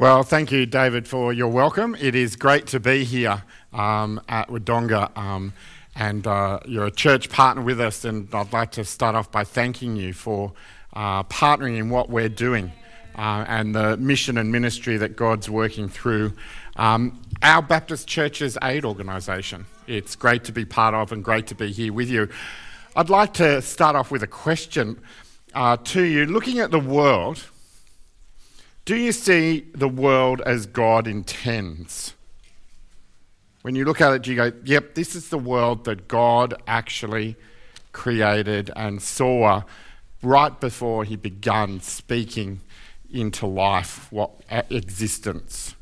Well, thank you, David, for your welcome. It is great to be here at Wodonga, and you're a church partner with us, and I'd like to start off by thanking you for partnering in what we're doing and the mission and ministry that God's working through our Baptist Church's aid organisation. It's great to be part of and great to be here with you. I'd like to start off with a question to you. Looking at the world, do you see the world as God intends? When you look at it, do you go, yep, this is the world that God actually created and saw right before he began speaking into life, what existence?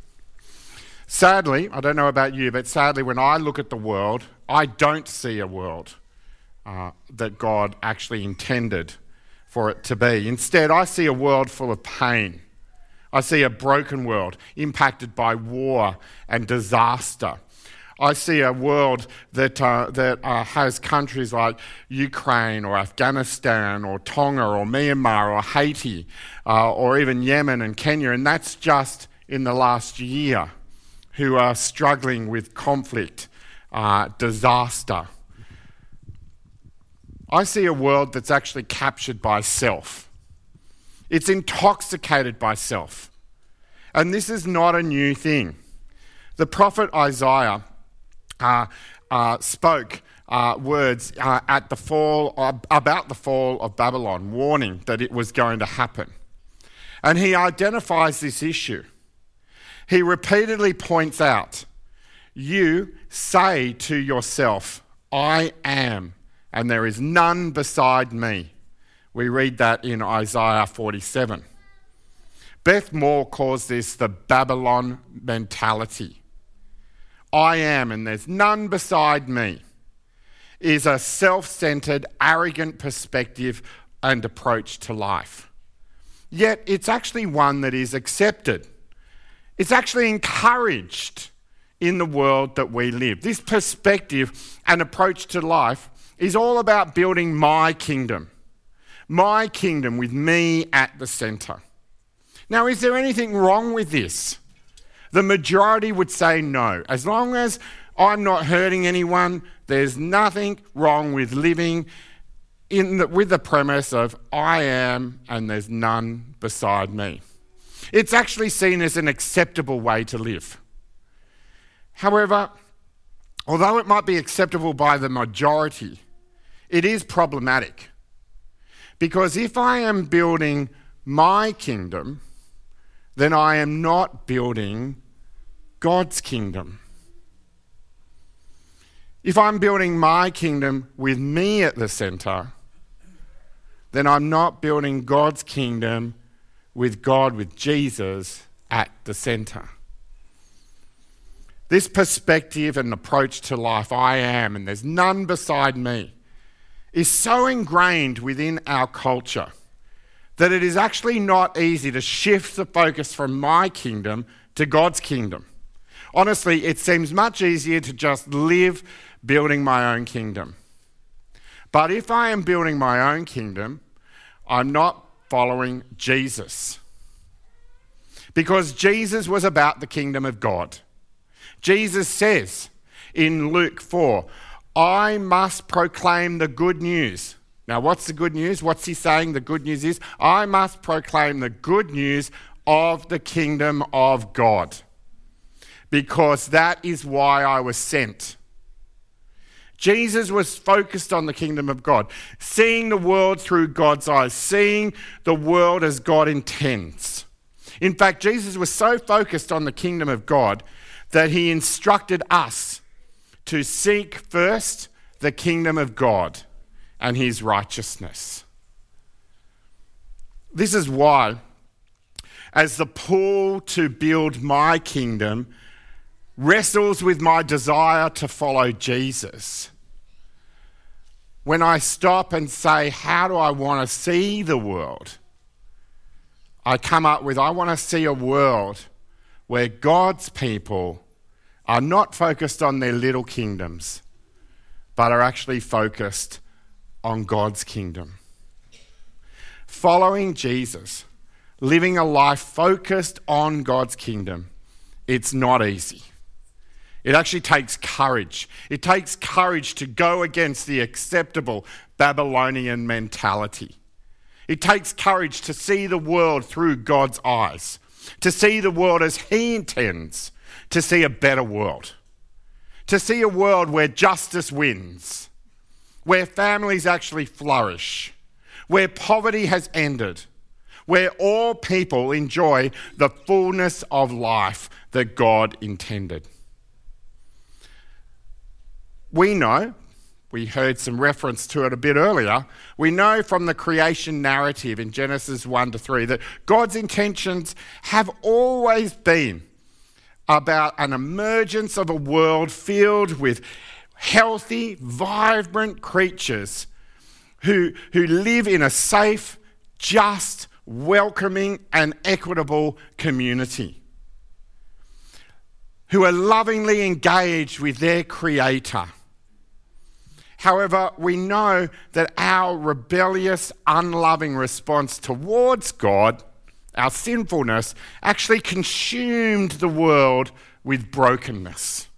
Sadly, I don't know about you, but sadly when I look at the world, I don't see a world that God actually intended for it to be. Instead, I see a world full of pain. I see a broken world impacted by war and disaster. I see a world that has countries like Ukraine or Afghanistan or Tonga or Myanmar or Haiti or even Yemen and Kenya, and that's just in the last year, who are struggling with conflict, disaster. I see a world that's actually captured by self. It's intoxicated by self. And this is not a new thing. The prophet Isaiah spoke words at the fall about the fall of Babylon, warning that it was going to happen. And he identifies this issue. He repeatedly points out, you say to yourself, I am, and there is none beside me. We read that in Isaiah 47. Beth Moore calls this the Babylon mentality. I am, and there's none beside me, is a self-centered, arrogant perspective and approach to life. Yet it's actually one that is accepted. It's actually encouraged in the world that we live. This perspective and approach to life is all about building my kingdom. My kingdom with me at the centre. Now, is there anything wrong with this? The majority would say no. As long as I'm not hurting anyone, there's nothing wrong with living with the premise of I am and there's none beside me. It's actually seen as an acceptable way to live. However, although it might be acceptable by the majority, it is problematic. Because if I am building my kingdom, then I am not building God's kingdom. If I'm building my kingdom with me at the centre, then I'm not building God's kingdom with God, with Jesus at the centre. This perspective and approach to life, I am, and there's none beside me, is so ingrained within our culture that it is actually not easy to shift the focus from my kingdom to God's kingdom. Honestly, it seems much easier to just live building my own kingdom. But if I am building my own kingdom, I'm not following Jesus. Because Jesus was about the kingdom of God. Jesus says in Luke 4, I must proclaim the good news. Now, what's the good news? What's he saying the good news is? I must proclaim the good news of the kingdom of God, because that is why I was sent. Jesus was focused on the kingdom of God, seeing the world through God's eyes, seeing the world as God intends. In fact, Jesus was so focused on the kingdom of God that he instructed us to seek first the kingdom of God and his righteousness. This is why, as the pull to build my kingdom wrestles with my desire to follow Jesus, when I stop and say, how do I want to see the world? I come up with, I want to see a world where God's people are not focused on their little kingdoms, but are actually focused on God's kingdom. Following Jesus living a life focused on God's kingdom, it's not easy. It actually takes courage. It takes courage to go against the acceptable Babylonian mentality. It takes courage to see the world through God's eyes, to see the world as He intends, to see a better world, to see a world where justice wins, where families actually flourish, where poverty has ended, where all people enjoy the fullness of life that God intended. We know, we heard some reference to it a bit earlier, we know from the creation narrative in Genesis 1-3 that God's intentions have always been about an emergence of a world filled with healthy, vibrant creatures who live in a safe, just, welcoming and equitable community, who are lovingly engaged with their Creator. However, we know that our rebellious, unloving response towards God, our sinfulness, actually consumed the world with brokenness.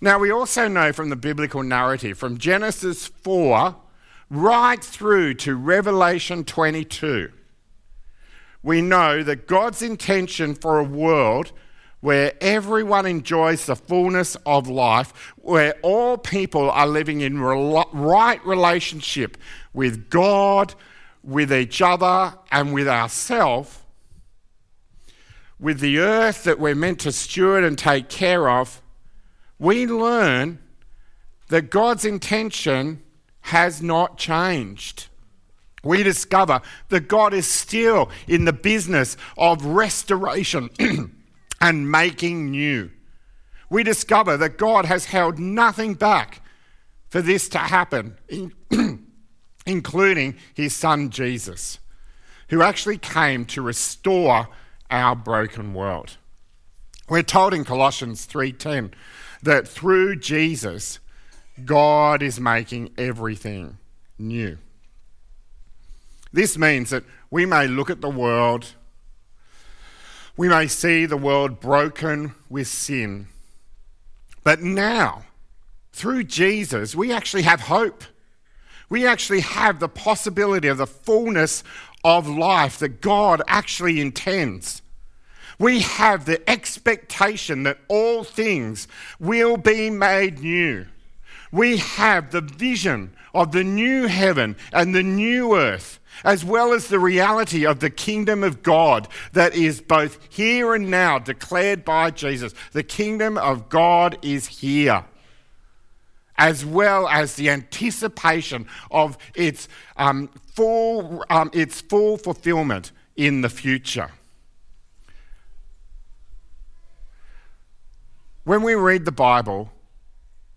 Now, we also know from the biblical narrative, from Genesis 4 right through to Revelation 22, we know that God's intention for a world where everyone enjoys the fullness of life, where all people are living in right relationship with God, with each other, and with ourselves, with the earth that we're meant to steward and take care of, we learn that God's intention has not changed. We discover that God is still in the business of restoration and making new. We discover that God has held nothing back for this to happen, including His Son Jesus, who actually came to restore our broken world. We're told in Colossians 3:10 that through Jesus, God is making everything new. This means that we may look at the world, we may see the world broken with sin. But now, through Jesus, we actually have hope. We actually have the possibility of the fullness of life that God actually intends. We have the expectation that all things will be made new. We have the vision of the new heaven and the new earth, as well as the reality of the kingdom of God that is both here and now declared by Jesus. The kingdom of God is here, as well as the anticipation of its full fulfillment in the future. When we read the Bible,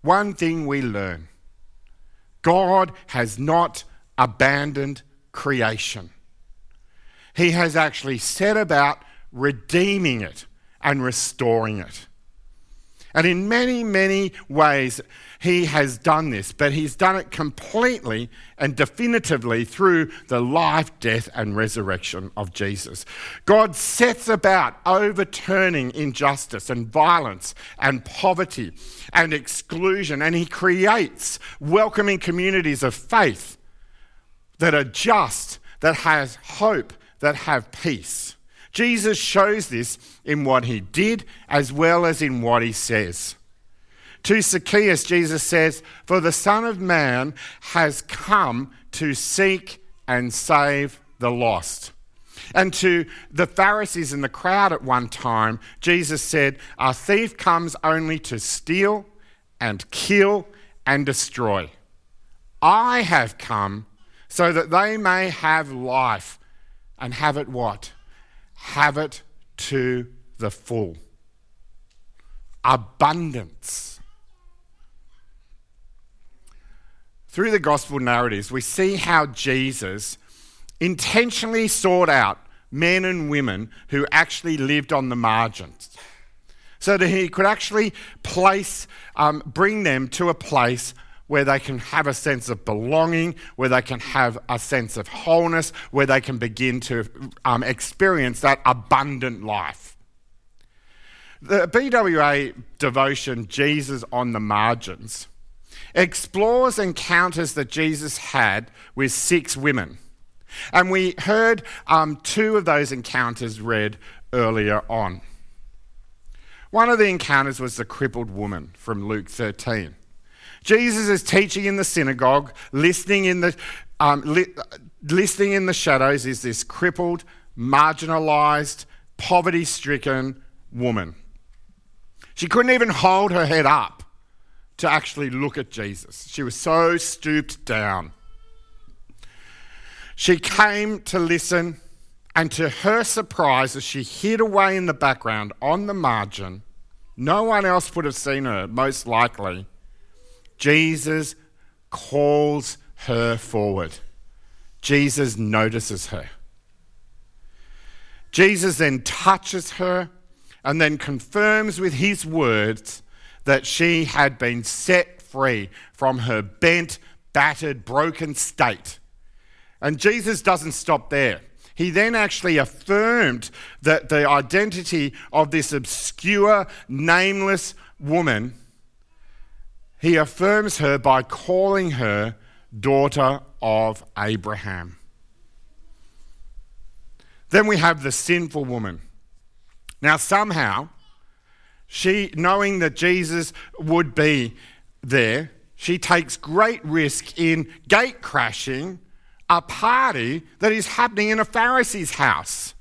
one thing we learn: God has not abandoned creation. He has actually set about redeeming it and restoring it. And in many, many ways, He has done this, but He's done it completely and definitively through the life, death, and resurrection of Jesus. God sets about overturning injustice and violence and poverty and exclusion, and He creates welcoming communities of faith that are just, that has hope, that have peace. Jesus shows this in what He did as well as in what He says. To Zacchaeus, Jesus says, "For the Son of Man has come to seek and save the lost." And to the Pharisees in the crowd at one time, Jesus said, "A thief comes only to steal and kill and destroy. I have come so that they may have life and have it" what? Have it to the full. Abundance. Through the gospel narratives, we see how Jesus intentionally sought out men and women who actually lived on the margins, so that He could actually bring them to a place where they can have a sense of belonging, where they can have a sense of wholeness, where they can begin to experience that abundant life. The BWA devotion, Jesus on the Margins, explores encounters that Jesus had with 6 women. And we heard 2 of those encounters read earlier on. One of the encounters was the crippled woman from Luke 13. Jesus is teaching in the synagogue, listening in the shadows is this crippled, marginalised, poverty-stricken woman. She couldn't even hold her head up to actually look at Jesus. She was so stooped down. She came to listen, and to her surprise, as she hid away in the background on the margin, no one else would have seen her, most likely. Jesus calls her forward. Jesus notices her. Jesus then touches her and then confirms with his words that she had been set free from her bent, battered, broken state. And Jesus doesn't stop there. He then actually affirmed that the identity of this obscure, nameless woman, he affirms her by calling her daughter of Abraham. Then we have the sinful woman. Now somehow, she, knowing that Jesus would be there, she takes great risk in gatecrashing a party that is happening in a Pharisee's house.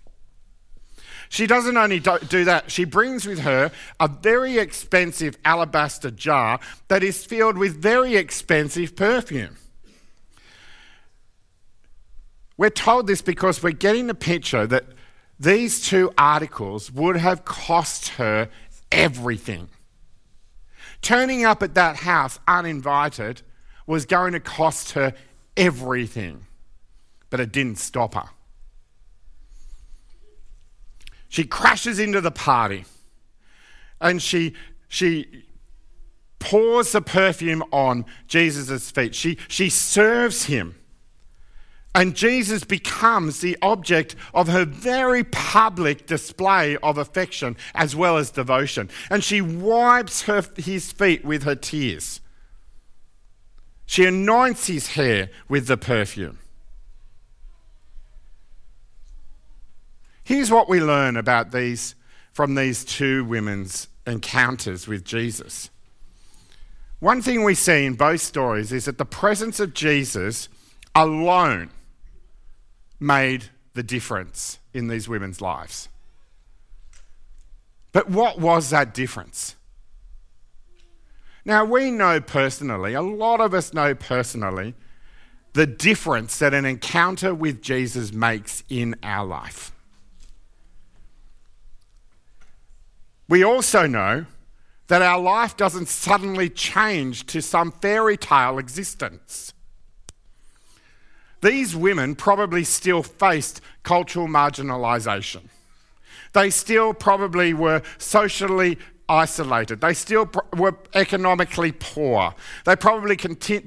She doesn't only do that, she brings with her a very expensive alabaster jar that is filled with very expensive perfume. We're told this because we're getting the picture that these 2 articles would have cost her everything. Turning up at that house uninvited was going to cost her everything. But it didn't stop her. She crashes into the party and she pours the perfume on Jesus' feet. She serves him. And Jesus becomes the object of her very public display of affection as well as devotion. And she wipes his feet with her tears. She anoints his hair with the perfume. Here's what we learn about from these 2 women's encounters with Jesus. One thing we see in both stories is that the presence of Jesus alone made the difference in these women's lives. But what was that difference? Now, we know personally, a lot of us know personally, the difference that an encounter with Jesus makes in our life. We also know that our life doesn't suddenly change to some fairy tale existence. These women probably still faced cultural marginalisation. They still probably were socially isolated. They still were economically poor. They probably continued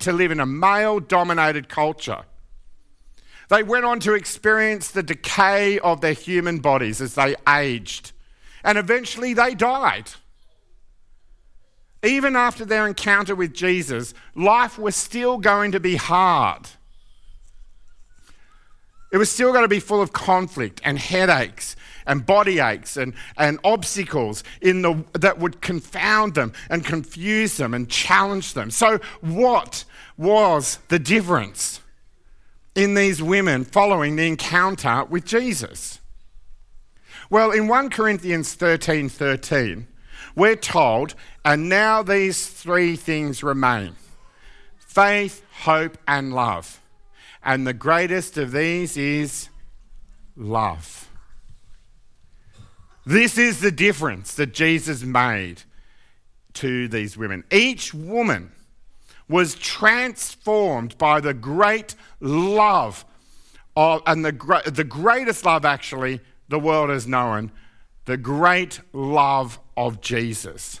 to live in a male-dominated culture. They went on to experience the decay of their human bodies as they aged, and eventually they died. Even after their encounter with Jesus, life was still going to be hard. It was still going to be full of conflict and headaches and body aches and obstacles that would confound them and confuse them and challenge them. So what was the difference in these women following the encounter with Jesus? Well, in 1 Corinthians 13:13, we're told, and now these 3 things remain: faith, hope, and love. And the greatest of these is love. This is the difference that Jesus made to these women. Each woman was transformed by the great love the greatest love actually the world has known, the great love of Jesus.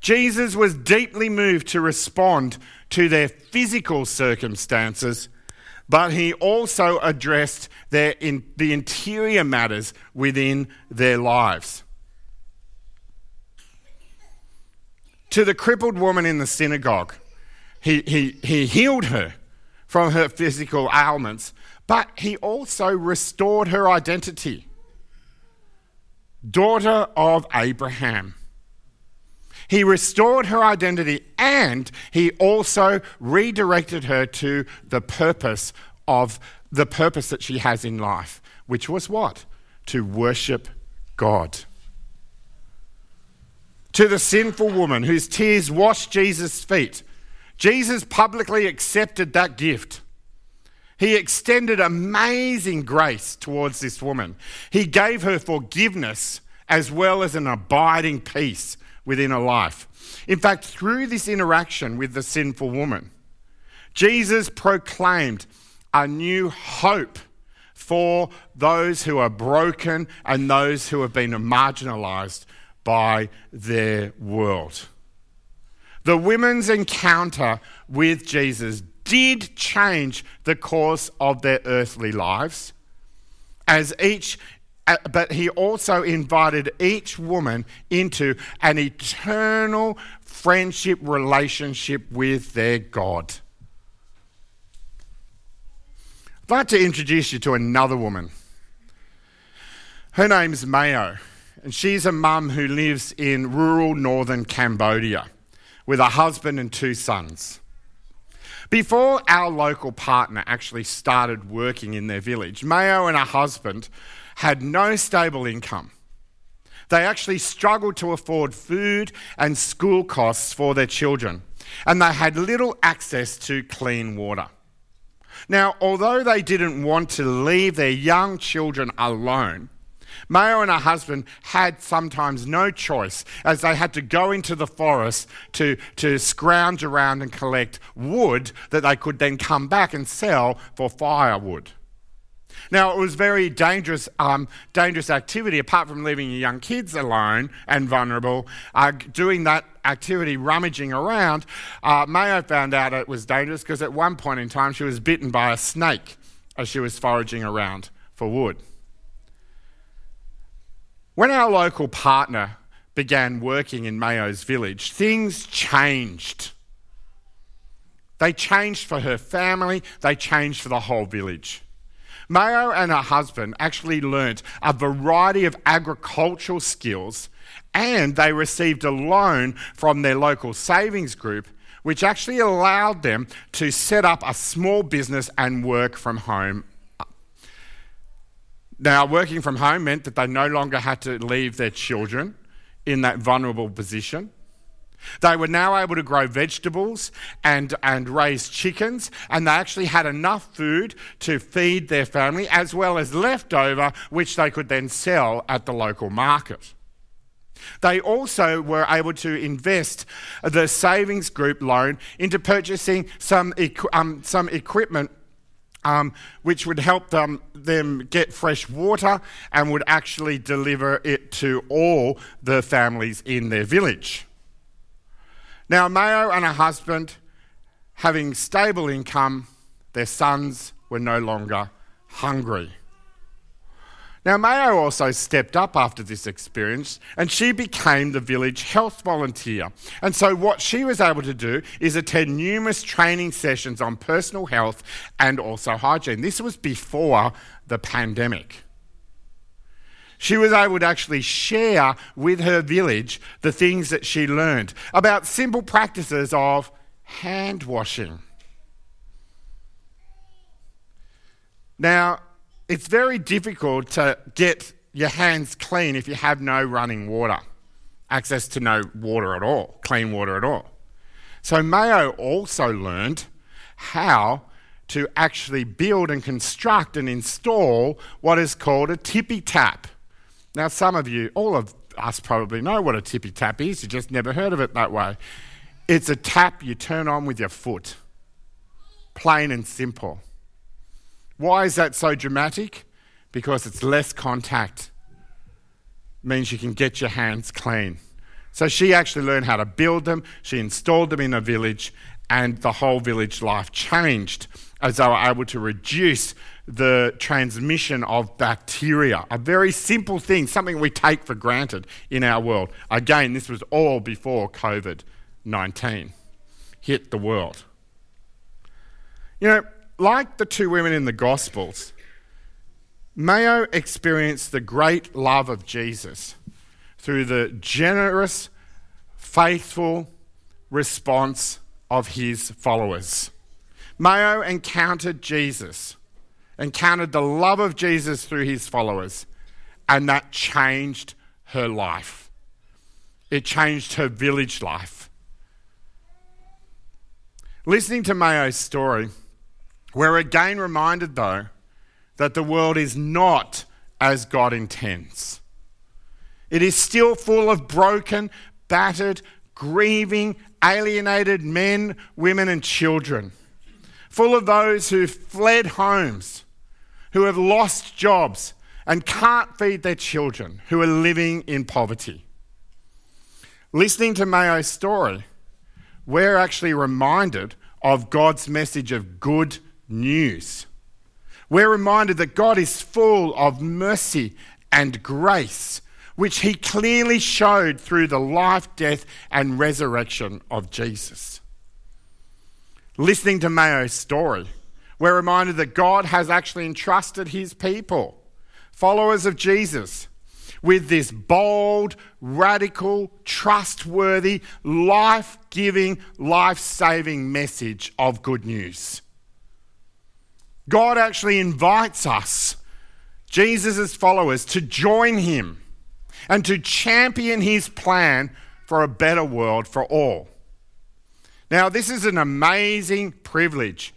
Jesus was deeply moved to respond to their physical circumstances, but he also addressed the interior matters within their lives. To the crippled woman in the synagogue, he healed her from her physical ailments, but he also restored her identity. Daughter of Abraham. He restored her identity, and he also redirected her to the purpose that she has in life, which was what? To worship God. To the sinful woman whose tears washed Jesus' feet, Jesus publicly accepted that gift. He extended amazing grace towards this woman. He gave her forgiveness as well as an abiding peace within her life. In fact, through this interaction with the sinful woman, Jesus proclaimed a new hope for those who are broken and those who have been marginalized by their world. The women's encounter with Jesus did change the course of their earthly lives, but he also invited each woman into an eternal friendship relationship with their God. I'd like to introduce you to another woman. Her name's Mayo, and she's a mum who lives in rural northern Cambodia with a husband and 2 sons. Before our local partner actually started working in their village, Mayo and her husband had no stable income. They actually struggled to afford food and school costs for their children, and they had little access to clean water. Now, although they didn't want to leave their young children alone, Mayo and her husband had sometimes no choice, as they had to go into the forest to scrounge around and collect wood that they could then come back and sell for firewood. Now, it was very dangerous activity, apart from leaving your young kids alone and vulnerable. Doing that activity, rummaging around, Mayo found out it was dangerous because at one point in time she was bitten by a snake as she was foraging around for wood. When our local partner began working in Mayo's village, things changed. They changed for her family, they changed for the whole village. Mayo and her husband actually learnt a variety of agricultural skills, and they received a loan from their local savings group, which actually allowed them to set up a small business and work from home. Now, working from home meant that they no longer had to leave their children in that vulnerable position. They were now able to grow vegetables and raise chickens, and they actually had enough food to feed their family, as well as leftover, which they could then sell at the local market. They also were able to invest the savings group loan into purchasing some equipment which would help them get fresh water and would actually deliver it to all the families in their village. Now, Mayo and her husband, having stable income, their sons were no longer hungry. Now, Mayo also stepped up after this experience, and she became the village health volunteer. And so what she was able to do is attend numerous training sessions on personal health and also hygiene. This was before the pandemic. She was able to actually share with her village the things that she learned about simple practices of hand washing. Now, it's very difficult to get your hands clean if you have no running water, access to no water at all, clean water at all. So Mayo also learned how to actually build and construct and install what is called a tippy tap. Now, some of you, all of us probably know what a tippy tap is. You just never heard of it that way. It's a tap you turn on with your foot. Plain and simple. Why is that so dramatic? Because it's less contact. It means you can get your hands clean. So she actually learned how to build them. She installed them in a village, and the whole village life changed as they were able to reduce the transmission of bacteria, a very simple thing, something we take for granted in our world. Again, this was all before COVID-19 hit the world. You know, like the two women in the Gospels, Mayo experienced the great love of Jesus through the generous, faithful response of his followers. Mayo encountered the love of Jesus through his followers, and that changed her life. It changed her village life. Listening to Mayo's story, we're again reminded, though, that the world is not as God intends. It is still full of broken, battered, grieving, alienated men, women, and children, full of those who fled homes, who have lost jobs and can't feed their children, who are living in poverty. Listening to Mayo's story, we're actually reminded of God's message of good news. We're reminded that God is full of mercy and grace, which he clearly showed through the life, death, and resurrection of Jesus. Listening to Mayo's story, we're reminded that God has actually entrusted his people, followers of Jesus, with this bold, radical, trustworthy, life-giving, life-saving message of good news. God actually invites us, Jesus' followers, to join him and to champion his plan for a better world for all. Now, this is an amazing privilege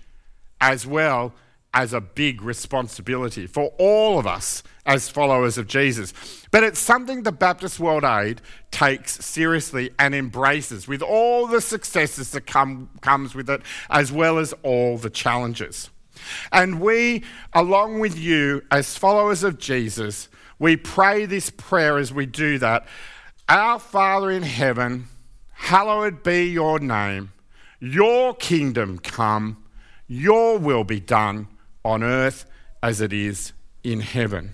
as well as a big responsibility for all of us as followers of Jesus. But it's something the Baptist World Aid takes seriously and embraces, with all the successes that comes with it, as well as all the challenges. And we, along with you, as followers of Jesus, we pray this prayer as we do that. Our Father in heaven, hallowed be your name. Your kingdom come, your will be done on earth as it is in heaven.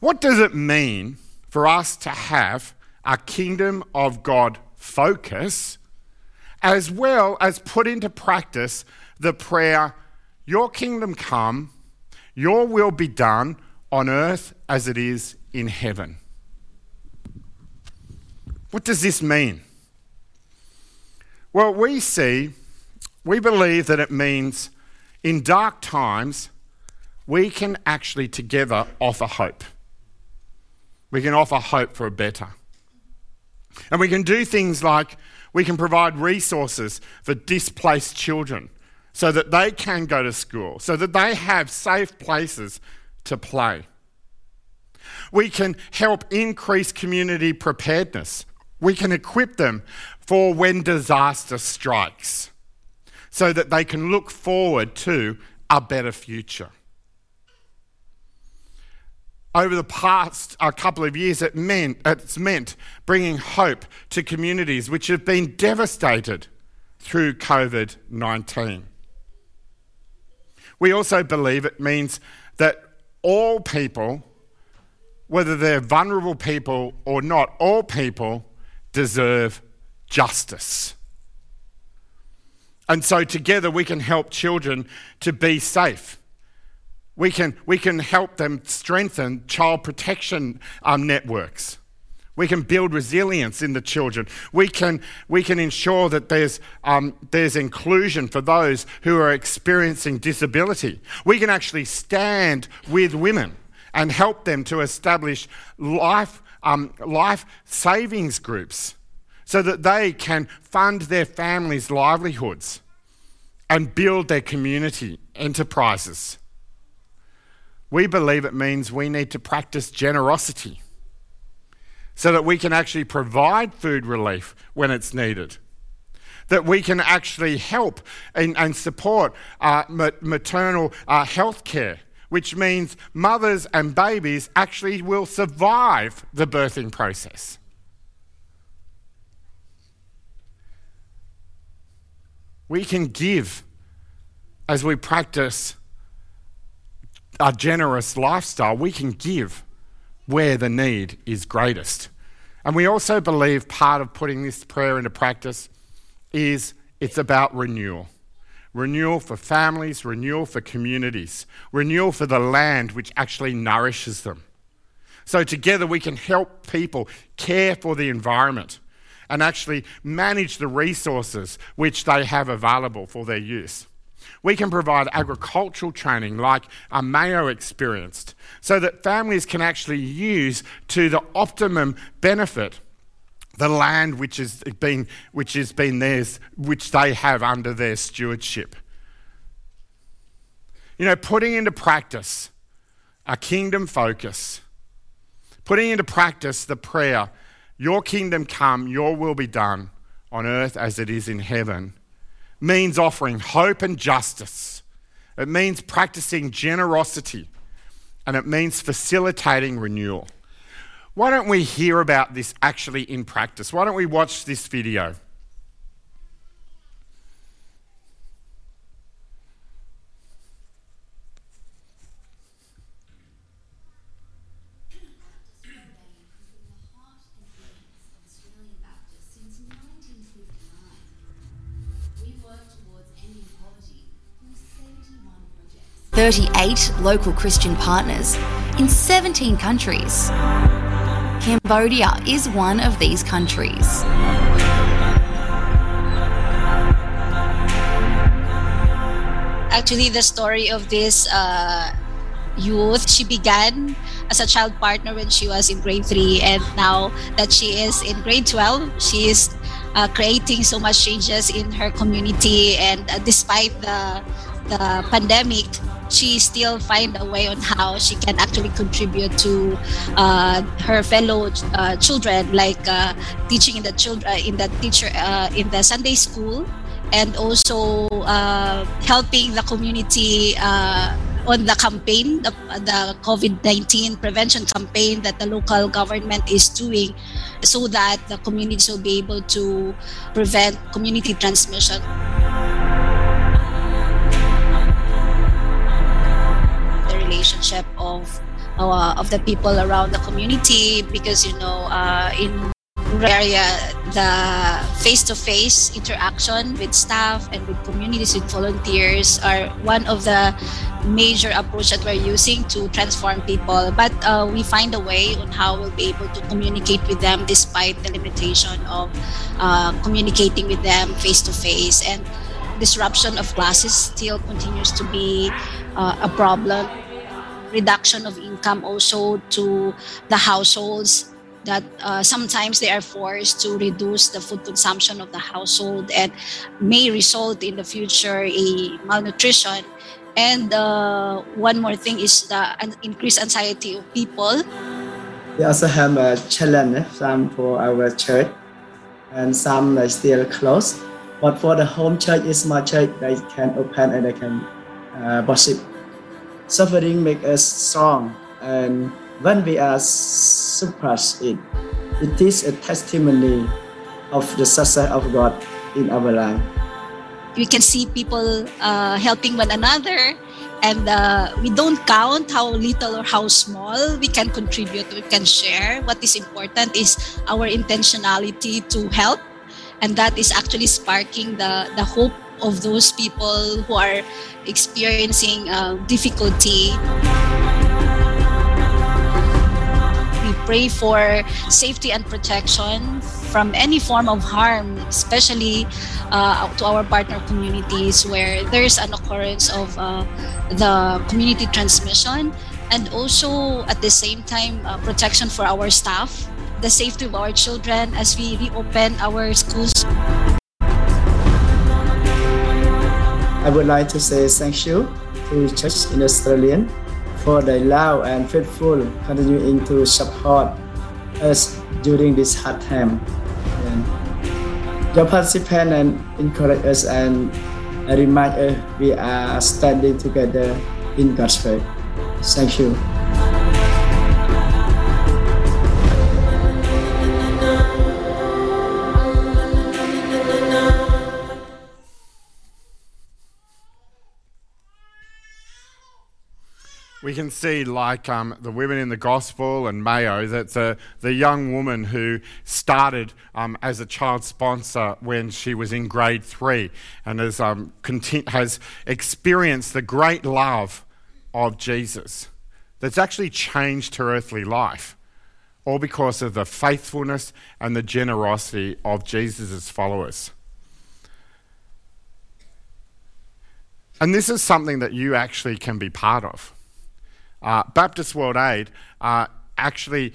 What does it mean for us to have a kingdom of God focus, as well as put into practice the prayer, your kingdom come, your will be done on earth as it is in heaven? What does this mean? Well, we believe that it means in dark times, we can actually together offer hope. We can offer hope for a better. And we can do things like we can provide resources for displaced children so that they can go to school, so that they have safe places to play. We can help increase community preparedness. We can equip them for when disaster strikes so that they can look forward to a better future. Over the past couple of years, it's meant bringing hope to communities which have been devastated through COVID-19. We also believe it means that all people, whether they're vulnerable people or not, all people deserve justice. And so together we can help children to be safe. We can help them strengthen child protection networks. We can build resilience in the children. We can ensure that there's inclusion for those who are experiencing disability. We can actually stand with women and help them to establish life savings groups so that they can fund their families' livelihoods and build their community enterprises. We believe it means we need to practice generosity so that we can actually provide food relief when it's needed, that we can actually help and support maternal health care which means mothers and babies actually will survive the birthing process. We can give as we practice a generous lifestyle. We can give where the need is greatest. And we also believe part of putting this prayer into practice is it's about renewal. Renewal for families, renewal for communities, renewal for the land which actually nourishes them. So together we can help people care for the environment and actually manage the resources which they have available for their use. We can provide agricultural training like a Mayo experienced so that families can actually use to the optimum benefit the land which has been theirs, which they have under their stewardship. You know, putting into practice a kingdom focus, putting into practice the prayer, your kingdom come, your will be done on earth as it is in heaven, means offering hope and justice. It means practicing generosity, and it means facilitating renewal. Why don't we hear about this actually in practice? Why don't we watch this video? We work towards ending poverty through 38 local Christian partners in 17 countries. Cambodia is one of these countries. Actually, the story of this youth, she began as a child partner when she was in grade 3, and now that she is in grade 12, she is creating so much changes in her community, and despite the pandemic, she still find a way on how she can actually contribute to her fellow children, like teaching in the Sunday school, and also helping the community on the campaign, the COVID-19 prevention campaign that the local government is doing, so that the communities will be able to prevent community transmission. Relationship of the people around the community, because in area the face-to-face interaction with staff and with communities, with volunteers, are one of the major approach that we're using to transform people. But we find a way on how we'll be able to communicate with them despite the limitation of communicating with them face-to-face, and disruption of classes still continues to be a problem. Reduction of income also to the households, that sometimes they are forced to reduce the food consumption of the household, and may result in the future a malnutrition. And one more thing is the increased anxiety of people. We also have a challenge, some for our church and some are still closed. But for the home church, it's my church, they can open and they can worship. Suffering makes us strong, and when we are surpassed it, it is a testimony of the success of God in our life. We can see people helping one another, and we don't count how little or how small we can contribute, we can share. What is important is our intentionality to help, and that is actually sparking the hope of those people who are experiencing difficulty. We pray for safety and protection from any form of harm, especially to our partner communities where there is an occurrence of the community transmission, and also at the same time protection for our staff, the safety of our children as we reopen our schools. I would like to say thank you to Church in Australia for their love and faithful continuing to support us during this hard time. And your participants and encourage us and remind us we are standing together in God's faith. Thank you. We can see, like the women in the Gospel and Mayo, that the young woman who started as a child sponsor when she was in grade 3 and has experienced the great love of Jesus that's actually changed her earthly life, all because of the faithfulness and the generosity of Jesus' followers. And this is something that you actually can be part of. Baptist World Aid actually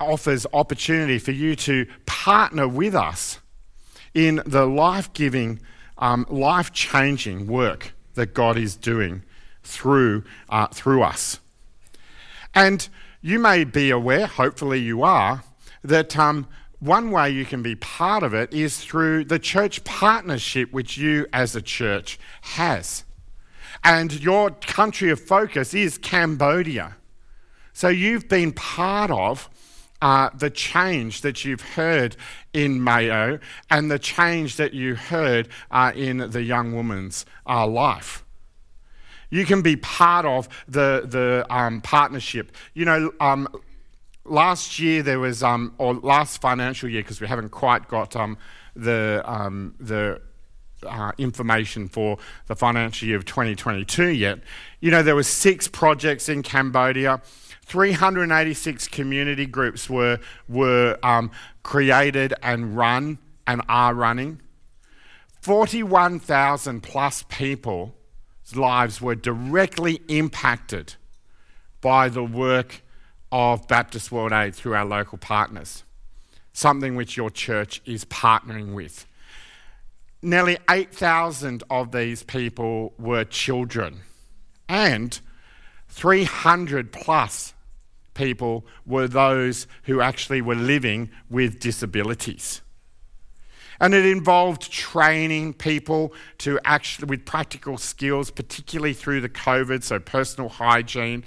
offers opportunity for you to partner with us in the life-giving, life-changing work that God is doing through us. And you may be aware, hopefully you are, that one way you can be part of it is through the church partnership which you as a church has. And your country of focus is Cambodia. So you've been part of the change that you've heard in Mayo and the change that you heard in the young woman's life. You can be part of the partnership. You know, last year there was, or last financial year, because we haven't quite got the information for the financial year of 2022 yet. You know, there were 6 projects in Cambodia. 386 community groups were created and run and are running. 41,000 plus people's lives were directly impacted by the work of Baptist World Aid through our local partners, something which your church is partnering with. Nearly 8,000 of these people were children, and 300 plus people were those who actually were living with disabilities. And it involved training people to actually with practical skills, particularly through the COVID, so personal hygiene,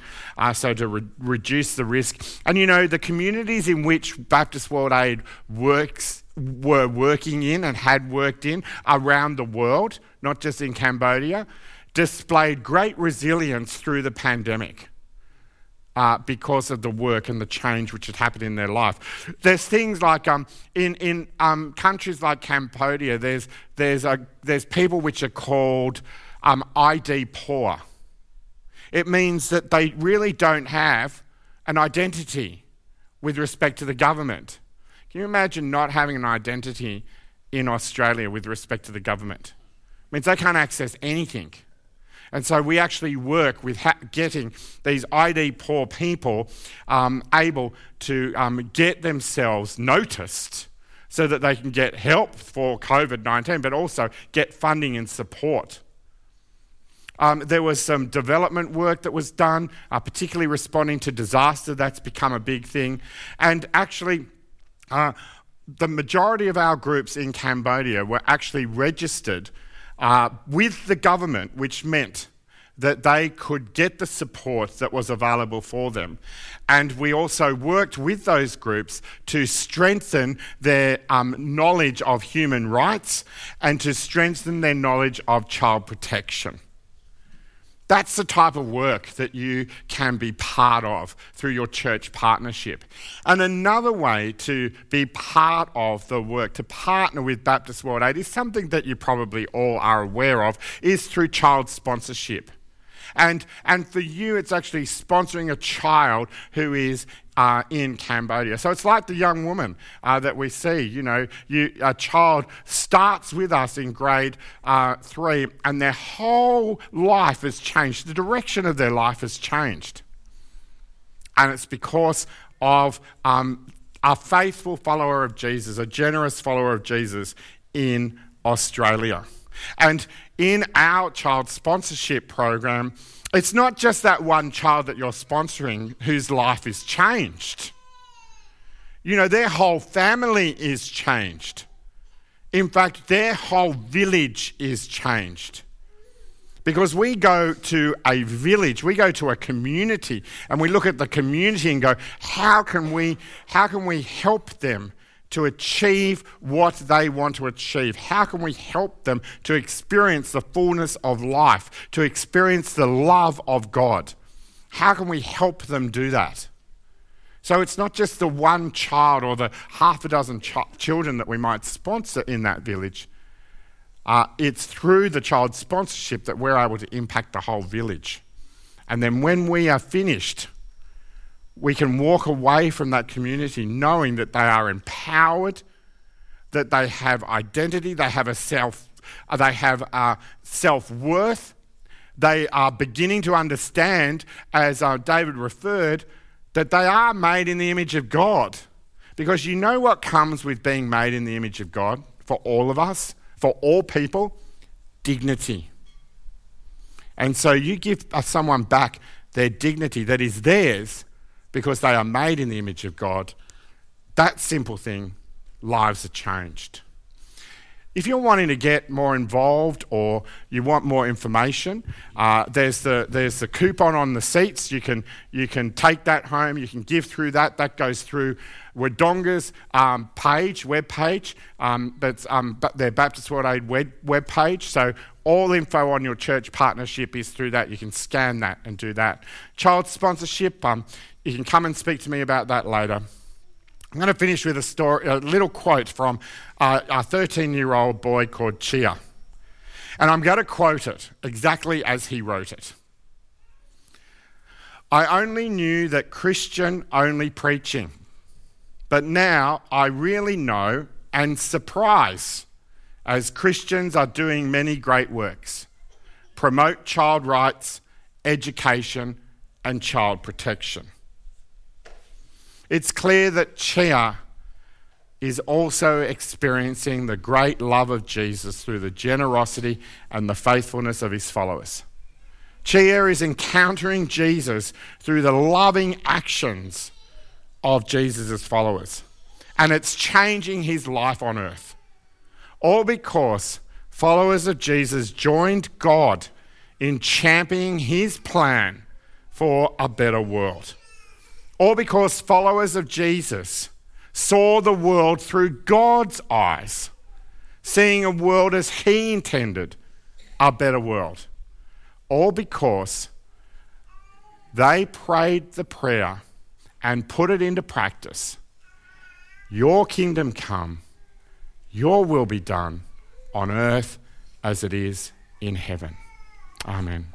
so to reduce the risk. And you know, the communities in which Baptist World Aid were working in and had worked in around the world, not just in Cambodia, displayed great resilience through the pandemic because of the work and the change which had happened in their life. There's things like in countries like Cambodia, there's people which are called ID poor. It means that they really don't have an identity with respect to the government. Can you imagine not having an identity in Australia with respect to the government? It means they can't access anything. And so we actually work with getting these ID poor people able to get themselves noticed so that they can get help for COVID-19, but also get funding and support. There was some development work that was done, particularly responding to disaster. That's become a big thing. And actually, the majority of our groups in Cambodia were actually registered with the government, which meant that they could get the support that was available for them. And we also worked with those groups to strengthen their knowledge of human rights and to strengthen their knowledge of child protection. That's the type of work that you can be part of through your church partnership. And another way to be part of the work, to partner with Baptist World Aid, is something that you probably all are aware of, is through child sponsorship. And for you, it's actually sponsoring a child who is in Cambodia. So it's like the young woman that we see. You know, a child starts with us in grade 3 and their whole life has changed. The direction of their life has changed. And it's because of a faithful follower of Jesus, a generous follower of Jesus in Australia. And in our child sponsorship program, it's not just that one child that you're sponsoring whose life is changed. You know, their whole family is changed. In fact, their whole village is changed. Because we go to a village, we go to a community, and we look at the community and go, how can we help them to achieve what they want to achieve? How can we help them to experience the fullness of life, to experience the love of God? How can we help them do that? So it's not just the one child or the half a dozen children that we might sponsor in that village. It's through the child sponsorship that we're able to impact the whole village. And then when we are finished, we can walk away from that community knowing that they are empowered, that they have identity, they have self-worth. They are beginning to understand, as David referred, that they are made in the image of God. Because you know what comes with being made in the image of God for all of us? For all people, dignity. And so you give someone back their dignity that is theirs because they are made in the image of God. That simple thing, lives are changed. If you're wanting to get more involved or you want more information, there's the coupon on the seats. You can take that home. You can give through that. That goes through Wodonga's web page. That's their Baptist World Aid web page. So all info on your church partnership is through that. You can scan that and do that. Child sponsorship. You can come and speak to me about that later. I'm going to finish with a little quote from a 13-year-old boy called Chia. And I'm going to quote it exactly as he wrote it. "I only knew that Christian only preaching, but now I really know and surprise as Christians are doing many great works, promote child rights, education and child protection." It's clear that Chia is also experiencing the great love of Jesus through the generosity and the faithfulness of his followers. Chia is encountering Jesus through the loving actions of Jesus' followers, and it's changing his life on earth. All because followers of Jesus joined God in championing his plan for a better world. All because followers of Jesus saw the world through God's eyes, seeing a world as he intended, a better world. All because they prayed the prayer and put it into practice. Your kingdom come, your will be done on earth as it is in heaven. Amen.